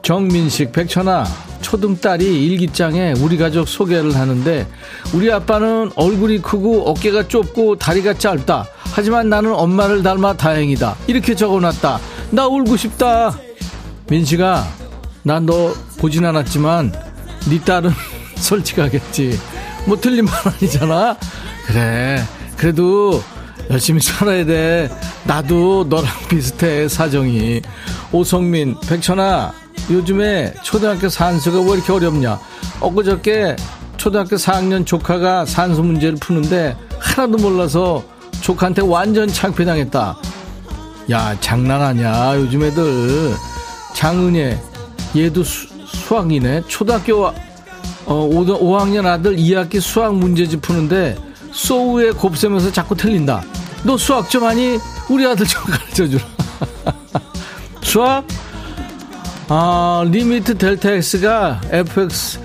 정민식, 백천아, 초등딸이 일기장에 우리 가족 소개를 하는데 우리 아빠는 얼굴이 크고 어깨가 좁고 다리가 짧다. 하지만 나는 엄마를 닮아 다행이다. 이렇게 적어놨다. 나 울고 싶다. 민식아, 난 너 보진 않았지만 네 딸은 솔직하겠지. 뭐 틀린 말 아니잖아. 그래, 그래도 열심히 살아야 돼. 나도 너랑 비슷해, 사정이. 오성민, 백천아, 요즘에 초등학교 산수가 왜 이렇게 어렵냐. 엊그저께 초등학교 4학년 조카가 산수 문제를 푸는데 하나도 몰라서 조카한테 완전 창피당했다. 야, 장난 아니야 요즘 애들. 장은혜, 얘도 수학이네. 초등학교 5학년 아들 2학기 수학 문제집 푸는데 소우에 곱셈에서 자꾸 틀린다. 너 수학 좀 하니? 우리 아들 좀 가르쳐주라. 수학? 아, 리미트 델타 X가 FX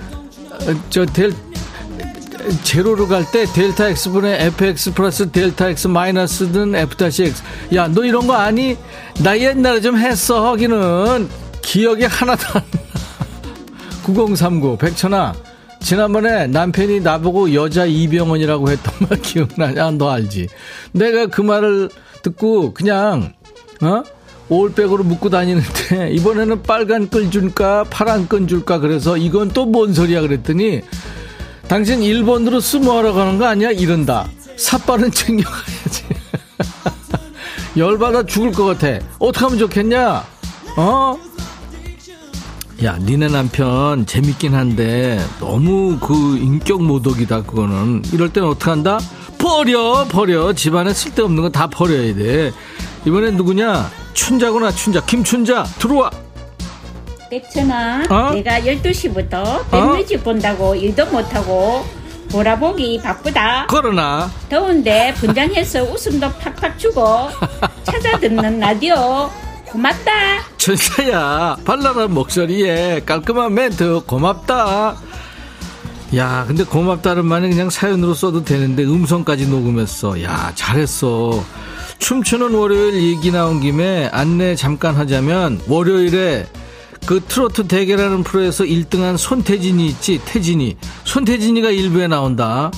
제로로 갈 때 델타 X분의 FX 플러스 델타 X 마이너스든 F-X. 야, 너 이런 거 아니? 나 옛날에 좀 했어. 하기는 기억이 하나도 안 나. 9039, 백천아, 지난번에 남편이 나보고 여자 이병헌이라고 했던 말 기억나냐? 너 알지? 내가 그 말을 듣고 그냥 올백으로 묶고 다니는데 이번에는 빨간 끈 줄까 파란 끈 줄까 그래서 이건 또 뭔 소리야 그랬더니 당신 일본으로 스모하러 가는 거 아니야? 이런다. 삿발은 챙겨가야지. 열받아 죽을 것 같아. 어떡하면 좋겠냐? 어? 야, 니네 남편 재밌긴 한데 너무 그 인격 모독이다 그거는. 이럴 땐 어떡한다? 버려. 집안에 쓸데없는 거 다 버려야 돼. 이번엔 누구냐? 춘자구나. 춘자, 김춘자, 들어와. 백천아, 내가 12시부터 백뮤직 본다고 일도 못하고 보라보기 바쁘다. 그러나 더운데 분장해서 웃음도 팍팍 주고 찾아 듣는 라디오 고맙다. 천사야, 발랄한 목소리에 깔끔한 멘트 고맙다. 야, 근데 고맙다는 말은 그냥 사연으로 써도 되는데 음성까지 녹음했어. 야, 잘했어. 춤추는 월요일 얘기 나온 김에 안내 잠깐 하자면 월요일에 그 트로트 대결하는 프로에서 1등한 손태진이 있지. 손태진이가 일부에 나온다.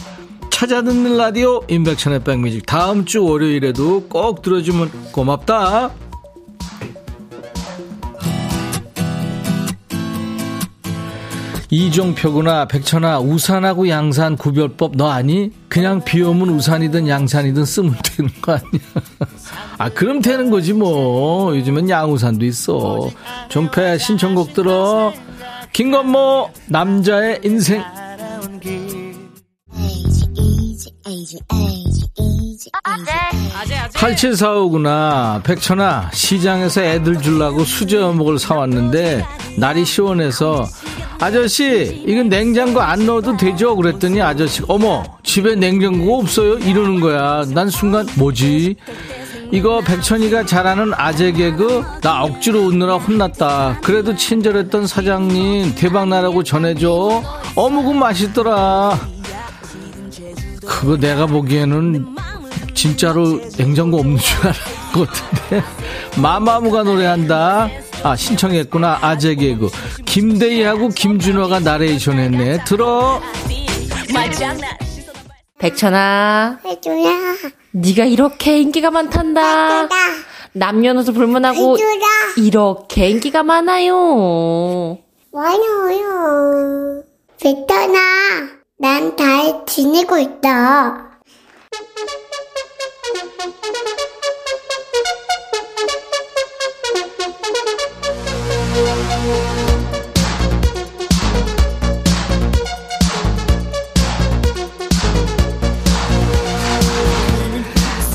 찾아듣는 라디오 임백천의 백뮤직, 다음 주 월요일에도 꼭 들어주면 고맙다. 이종표구나. 백천아, 우산하고 양산 구별법 너 아니? 그냥 비 오면 우산이든 양산이든 쓰면 되는 거 아니야? 아, 그럼 되는 거지 뭐. 요즘엔 양우산도 있어. 종표야, 신청곡 들어. 김건모, 남자의 인생. 8745구나. 백천아, 시장에서 애들 주려고 수제 어묵을 사왔는데 날이 시원해서 아저씨 이건 냉장고 안 넣어도 되죠? 그랬더니 아저씨가 어머 집에 냉장고가 없어요? 이러는 거야. 난 순간 뭐지? 이거 백천이가 잘하는 아재 개그 나 억지로 웃느라 혼났다. 그래도 친절했던 사장님 대박나라고 전해줘. 어묵은 맛있더라. 그거 내가 보기에는 진짜로 냉장고 없는 줄 알았던 것 같은데. 마마무가 노래한다. 아 신청했구나. 아재 개그 김대희하고 김준호가 나레이션 했네. 들어. 백천아, 백천아, 네가 이렇게 인기가 많단다. 백천아. 남녀노소 불문하고 백천아. 이렇게 인기가 많아요. 많아요. 백천아, 난 잘 지내고 있다.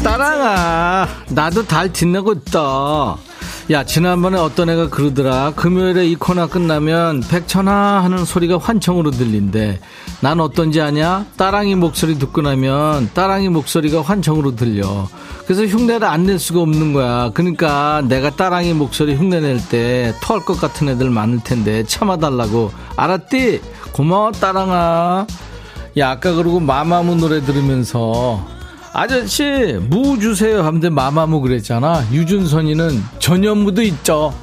따랑아, 나도 잘 지내고 있다. 야, 지난번에 어떤 애가 그러더라. 금요일에 이 코너 끝나면 백천아 하는 소리가 환청으로 들린대. 난 어떤지 아냐? 따랑이 목소리 듣고 나면 따랑이 목소리가 환청으로 들려. 그래서 흉내를 안 낼 수가 없는 거야. 그러니까 내가 따랑이 목소리 흉내 낼 때 토할 것 같은 애들 많을 텐데 참아달라고. 알았디? 고마워 따랑아. 야, 아까 그러고 마마무 노래 들으면서 아저씨 무 주세요 하면 돼. 마마무 그랬잖아. 유준선이는 전현무도 있죠.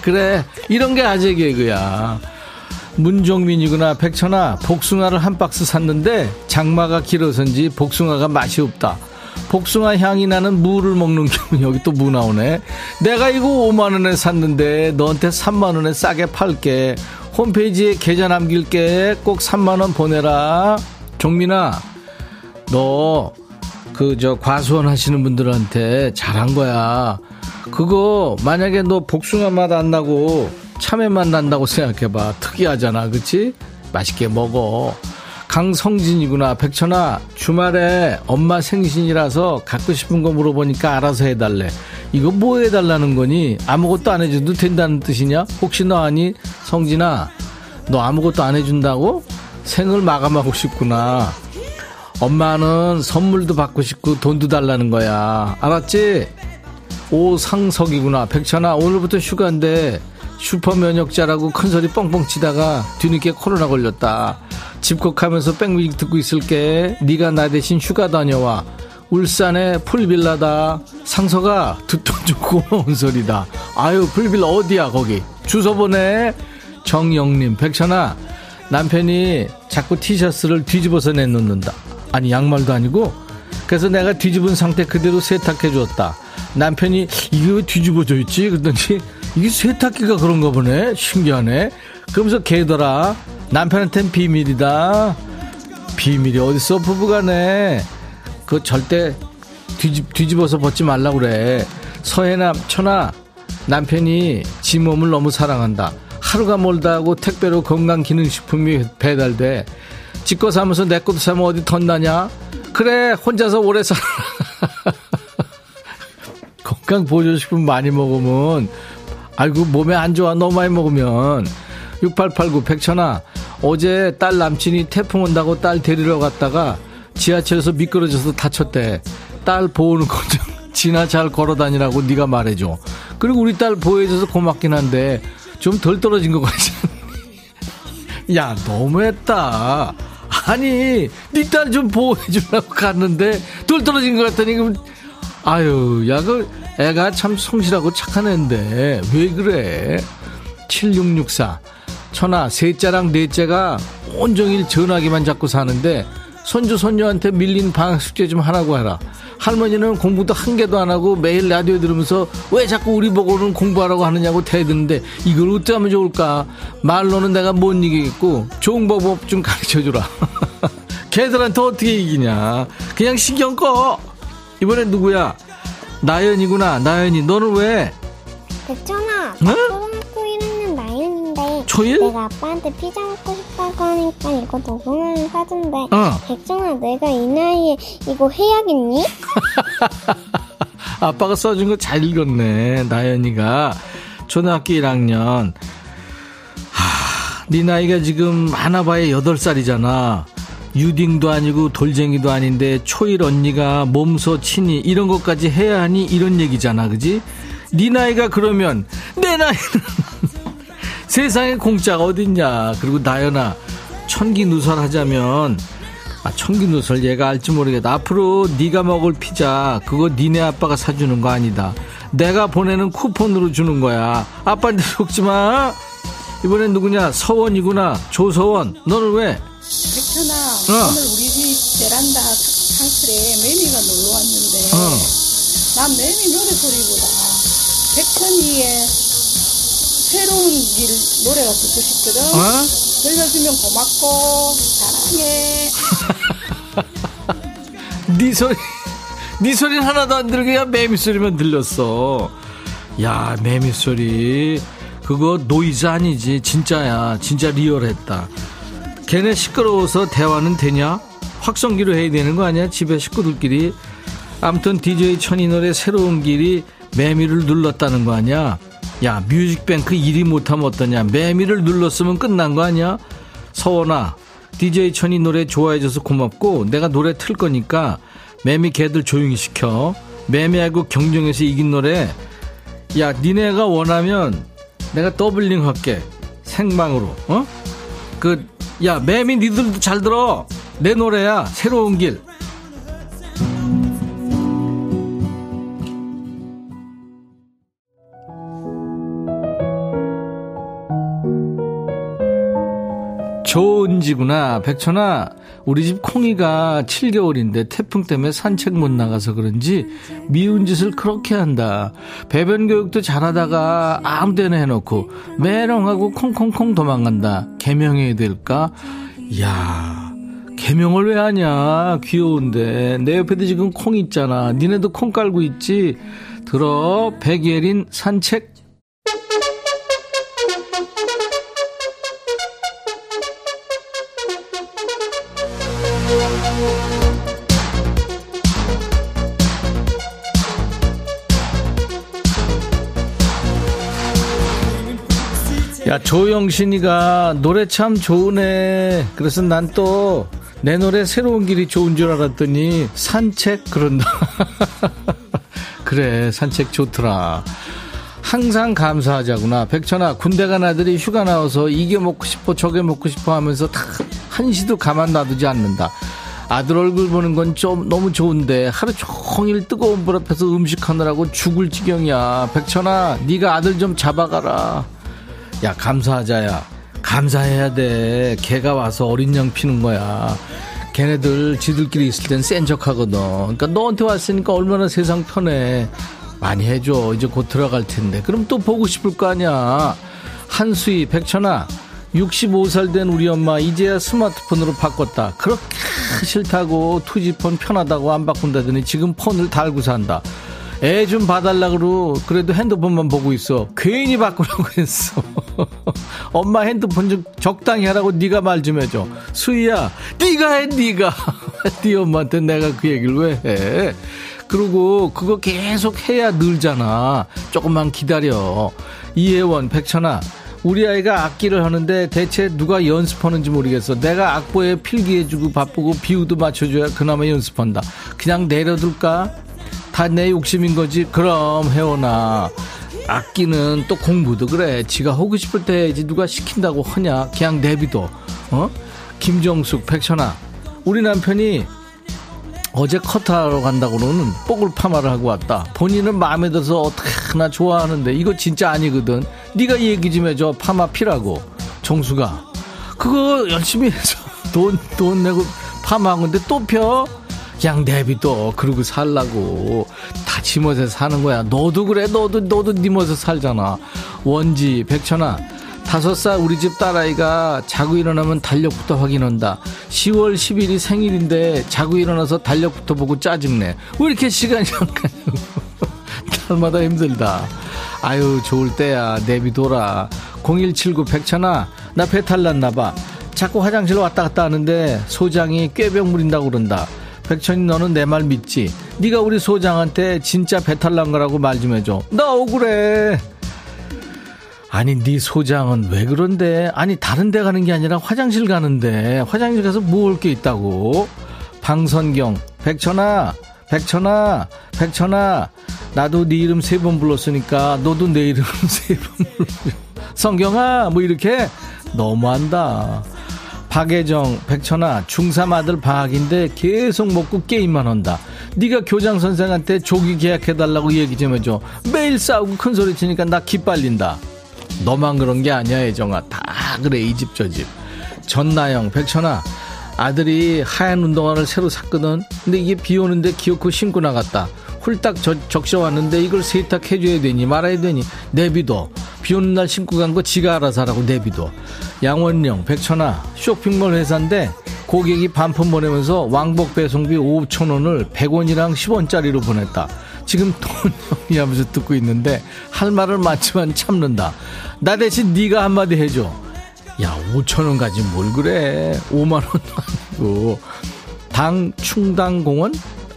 그래, 이런 게 아재 개그야. 문종민이구나. 백천아, 복숭아를 한 박스 샀는데 장마가 길어서인지 복숭아가 맛이 없다. 복숭아 향이 나는 무를 먹는 경우. 여기 또 무 나오네. 내가 이거 5만원에 샀는데 너한테 3만원에 싸게 팔게. 홈페이지에 계좌 남길게. 꼭 3만원 보내라. 종민아, 너 과수원 하시는 분들한테 잘한 거야. 그거 만약에 너 복숭아 맛 안 나고 참외 맛 난다고 생각해봐. 특이하잖아, 그치? 맛있게 먹어. 강성진이구나. 백천아, 주말에 엄마 생신이라서 갖고 싶은 거 물어보니까 알아서 해달래. 이거 뭐 해달라는 거니? 아무것도 안 해줘도 된다는 뜻이냐? 혹시 너 아니? 성진아, 너 아무것도 안 해준다고? 생을 마감하고 싶구나. 엄마는 선물도 받고 싶고 돈도 달라는 거야. 알았지? 오상석이구나. 백천아, 오늘부터 휴가인데 슈퍼 면역자라고 큰소리 뻥뻥 치다가 뒤늦게 코로나 걸렸다. 집콕하면서 백뮤직 듣고 있을게. 네가 나 대신 휴가 다녀와. 울산에 풀빌라다. 상석아, 듣던 좀 고마운 소리다. 아유, 풀빌라 어디야 거기? 주소 보내. 정영님, 백천아, 남편이 자꾸 티셔츠를 뒤집어서 내놓는다. 아니, 양말도 아니고. 그래서 내가 뒤집은 상태 그대로 세탁해 주었다. 남편이 이게 왜 뒤집어져 있지? 그랬더니 이게 세탁기가 그런가 보네. 신기하네. 그러면서 개더라. 남편한텐 비밀이다. 비밀이 어딨어, 부부간에. 그거 절대 뒤집어서 벗지 말라고 그래. 서해남, 천하, 남편이 지 몸을 너무 사랑한다. 하루가 멀다 하고 택배로 건강기능식품이 배달돼. 지 거 사면서 내 것도 사면 어디 덧나냐? 그래, 혼자서 오래 살아. 건강보조식품 많이 먹으면, 아이고, 몸에 안 좋아, 너무 많이 먹으면. 6889, 백천아, 어제 딸 남친이 태풍 온다고 딸 데리러 갔다가 지하철에서 미끄러져서 다쳤대. 딸 보호는 커녕 지나 잘 걸어다니라고 네가 말해줘. 그리고 우리 딸 보호해줘서 고맙긴 한데 좀 덜 떨어진 것 같지 않니? 야, 너무했다. 아니, 네 딸 좀 보호해주려고 갔는데 돌 떨어진 것 같더니. 아유, 야, 그 애가 참 성실하고 착한 애인데 왜 그래? 7664, 천하, 셋째랑 넷째가 온종일 전화기만 잡고 사는데 손주 손녀한테 밀린 방학 숙제 좀 하라고 하라. 할머니는 공부도 한 개도 안 하고 매일 라디오 들으면서 왜 자꾸 우리 보고는 공부하라고 하느냐고 대드는데 이걸 어떻게 하면 좋을까? 말로는 내가 못 이기겠고 좋은 방법 좀 가르쳐주라. 걔들한테 어떻게 이기냐? 그냥 신경 꺼. 이번엔 누구야? 나연이구나. 나연이, 너는 왜? 백천아, 응? 초등학교 1학년 나연인데, 초일? 내가 아빠한테 피자 먹고 싶어. 하다가 하니까 이거 녹음을 하던데 백종아 내가 이 나이에 이거 해야겠니? 아빠가 써준 거 잘 읽었네. 나연이가 초등학교 1학년. 하, 네 나이가 지금 하나봐야 8살이잖아. 유딩도 아니고 돌쟁이도 아닌데 초일 언니가 몸소 친이 이런 것까지 해야 하니 이런 얘기잖아. 그지? 네 나이가 그러면 내 나이는 세상에 공짜가 어딨냐. 그리고 나연아 천기누설 하자면 천기누설 얘가 알지 모르겠다. 앞으로 네가 먹을 피자 그거 니네 아빠가 사주는 거 아니다. 내가 보내는 쿠폰으로 주는 거야. 아빠한테 속지 마. 이번엔 누구냐? 서원이구나. 조서원 너는 왜? 백천아 오늘 우리 집 베란다 창틀에 매미가 놀러 왔는데 난 매미 노래 소리보다 백천이의 새로운 길 노래가 듣고 싶거든. 들려주면 고맙고 사랑해. 네 소리 네 소리는 하나도 안 들리고 그냥 매미 소리만 들렸어. 야 매미 소리 그거 노이즈 아니지. 진짜야. 진짜 리얼했다. 걔네 시끄러워서 대화는 되냐? 확성기로 해야 되는 거 아니야? 집에 식구들끼리. 아무튼 DJ 천이 노래 새로운 길이 매미를 눌렀다는 거 아니야? 야 뮤직뱅크 1위 못하면 어떠냐? 매미를 눌렀으면 끝난 거 아니야? 서원아 DJ 천이 노래 좋아해줘서 고맙고 내가 노래 틀 거니까 매미 걔들 조용히 시켜. 매미하고 경쟁에서 이긴 노래 야 니네가 원하면 내가 더블링 할게. 생방으로. 어? 야 매미 니들도 잘 들어. 내 노래야 새로운 길. 조은지구나. 백천아 우리 집 콩이가 7개월인데 태풍 때문에 산책 못 나가서 그런지 미운 짓을 그렇게 한다. 배변 교육도 잘하다가 아무 데나 해놓고 메롱하고 콩콩콩 도망간다. 개명해야 될까? 이야 개명을 왜 하냐. 귀여운데 내 옆에도 지금 콩 있잖아. 니네도 콩 깔고 있지. 들어 백예린 산책. 야 조영신이가 노래 참 좋으네. 그래서 난 또 내 노래 새로운 길이 좋은 줄 알았더니 산책 그런다. 그래 산책 좋더라. 항상 감사하자구나. 백천아 군대 간 아들이 휴가 나와서 이게 먹고 싶어 저게 먹고 싶어 하면서 다 한시도 가만 놔두지 않는다. 아들 얼굴 보는 건 좀 너무 좋은데 하루 종일 뜨거운 불 앞에서 음식하느라고 죽을 지경이야. 백천아 네가 아들 좀 잡아가라. 야 감사하자야. 감사해야 돼. 걔가 와서 어린 양 피는 거야. 걔네들 지들끼리 있을 땐 센 척하거든. 그러니까 너한테 왔으니까 얼마나 세상 편해. 많이 해줘. 이제 곧 들어갈 텐데. 그럼 또 보고 싶을 거 아니야. 한수희. 백천아 65살 된 우리 엄마 이제야 스마트폰으로 바꿨다. 그렇게 싫다고 투지폰 편하다고 안 바꾼다더니 지금 폰을 달고 산다. 애 좀 봐달라고 그래도 핸드폰만 보고 있어. 괜히 바꾸라고 했어. 엄마 핸드폰 좀 적당히 하라고 네가 말 좀 해줘. 수희야 네가 해. 네가 네 엄마한테 내가 그 얘기를 왜 해. 그리고 그거 계속 해야 늘잖아. 조금만 기다려. 이혜원. 백천아 우리 아이가 악기를 하는데 대체 누가 연습하는지 모르겠어. 내가 악보에 필기해주고 바쁘고 비유도 맞춰줘야 그나마 연습한다. 그냥 내려둘까? 다 내 욕심인 거지. 그럼 혜원아 악기는 또 공부도 그래. 지가 하고 싶을 때 해야지 누가 시킨다고 하냐. 그냥 내비둬. 어? 김정숙. 백천아 우리 남편이 어제 커트하러 간다고는 뽀글 파마를 하고 왔다. 본인은 마음에 들어서 어떡하나 좋아하는데 이거 진짜 아니거든. 네가 얘기 좀 해줘. 파마 피라고. 정수가 그거 열심히 해서 돈 내고 파마한 건데 또 펴? 그냥 내비둬. 그러고 살라고. 다 지 멋에 사는 거야. 너도 그래. 너도 네 멋에 살잖아. 원지. 백천아 5살 우리 집 딸아이가 자고 일어나면 달력부터 확인한다. 10월 10일이 생일인데 자고 일어나서 달력부터 보고 짜증내. 왜 이렇게 시간이 안 가냐고. 날마다 힘들다. 아유 좋을 때야 내비둬라. 0179. 백천아 나 배탈 났나봐. 자꾸 화장실 왔다 갔다 하는데 소장이 꾀병 부린다고 그런다. 백천이 너는 내 말 믿지? 네가 우리 소장한테 진짜 배탈 난 거라고 말 좀 해줘. 나 억울해. 아니 네 소장은 왜 그런데? 아니 다른 데 가는 게 아니라 화장실 가는데 화장실 가서 뭐 올 게 있다고? 방선경, 백천아 나도 네 이름 3번 불렀으니까 너도 내 이름 3번 불러. 성경아 뭐 이렇게? 너무한다. 박예정, 백천아 중3 아들 방학인데 계속 먹고 게임만 한다. 네가 교장 선생한테 조기 계약해달라고 얘기 좀 해줘. 매일 싸우고 큰소리 치니까 나 기빨린다. 너만 그런 게 아니야 예정아, 다 그래 이 집 저 집. 전나영, 백천아 아들이 하얀 운동화를 새로 샀거든. 근데 이게 비 오는데 기어코 신고 나갔다. 홀딱 적셔 왔는데 이걸 세탁해줘야 되니 말아야 되니 내비둬. 비 오는 날 신고 간 거 지가 알아서 하라고 내비둬. 양원령, 백천아 쇼핑몰 회사인데 고객이 반품 보내면서 왕복 배송비 5,000원을 100원이랑 10원짜리로 보냈다. 지금 돈이 하면서 듣고 있는데 할 말을 맞지만 참는다. 나 대신 네가 한마디 해줘. 야 5,000원 가지 뭘 그래. 5만원 아니고. 당충당공원?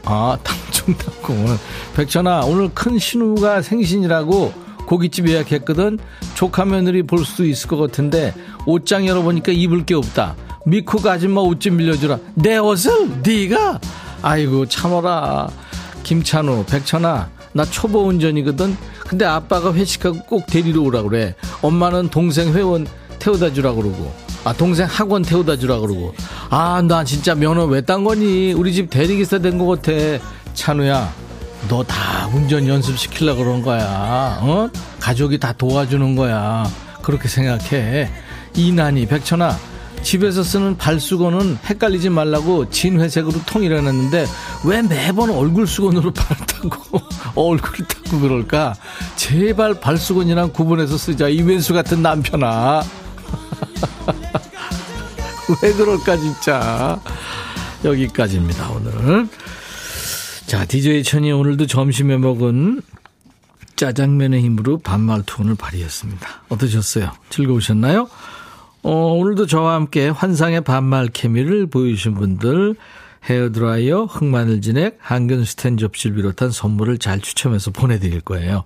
아 당충당공원. 백천아 오늘 큰 신우가 생신이라고 고깃집 예약했거든. 조카 며느리 볼 수도 있을 것 같은데 옷장 열어보니까 입을 게 없다. 미쿡 아줌마 옷 좀 빌려주라. 내 옷을 네가? 아이고 참어라. 김찬우, 백천아 나 초보 운전이거든. 근데 아빠가 회식하고 꼭 데리러 오라 그래. 엄마는 동생 회원 태워다 주라 그러고, 아 동생 학원 태워다 주라 그러고. 아 나 진짜 면허 왜 딴 거니? 우리 집 대리기사 된 것 같아. 찬우야 너 다 운전 연습시키려고 그런 거야. 어? 가족이 다 도와주는 거야. 그렇게 생각해. 이난이, 백천아 집에서 쓰는 발수건은 헷갈리지 말라고 진회색으로 통일해놨는데 왜 매번 얼굴 수건으로 바르다고 얼굴 타고 그럴까? 제발 발수건이랑 구분해서 쓰자 이 왼수 같은 남편아. 왜 그럴까 진짜. 여기까지입니다 오늘. 자, DJ 천이 오늘도 점심에 먹은 짜장면의 힘으로 반말 투혼을 발휘했습니다. 어떠셨어요? 즐거우셨나요? 오늘도 저와 함께 환상의 반말 케미를 보여주신 분들 헤어드라이어, 흑마늘진액, 항균 스탠 접시를 비롯한 선물을 잘 추첨해서 보내드릴 거예요.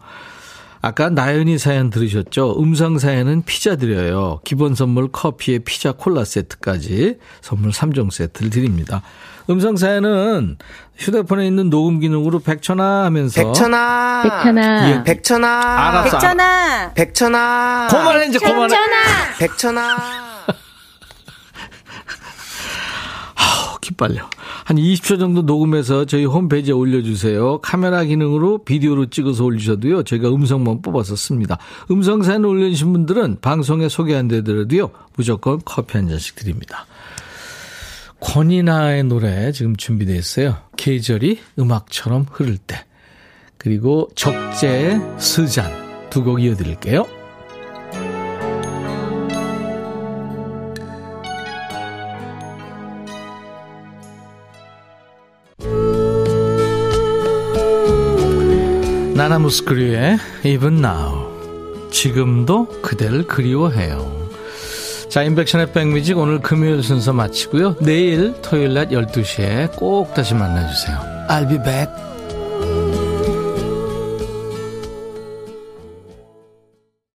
아까 나연이 사연 들으셨죠? 음성 사연은 피자 드려요. 기본 선물 커피에 피자 콜라 세트까지 선물 3종 세트를 드립니다. 음성 사연은 휴대폰에 있는 녹음 기능으로 백천아 하면서 백천아 고만해 고만해 백천아 아우 기빨려. 한 20초 정도 녹음해서 저희 홈페이지에 올려주세요. 카메라 기능으로 비디오로 찍어서 올리셔도요. 저희가 음성만 뽑아서 씁니다. 음성 사연 올려주신 분들은 방송에 소개 안 되더라도요. 무조건 커피 한 잔씩 드립니다. 권이나의 노래 지금 준비되어 있어요. 계절이 음악처럼 흐를 때. 그리고 적재의 스잔 두 곡 이어드릴게요. 나나무스크류의 Even Now. 지금도 그댈 그리워해요. 자, 인백션의 백뮤직 오늘 금요일 순서 마치고요. 내일 토요일 낮 12시에 꼭 다시 만나주세요. I'll be back.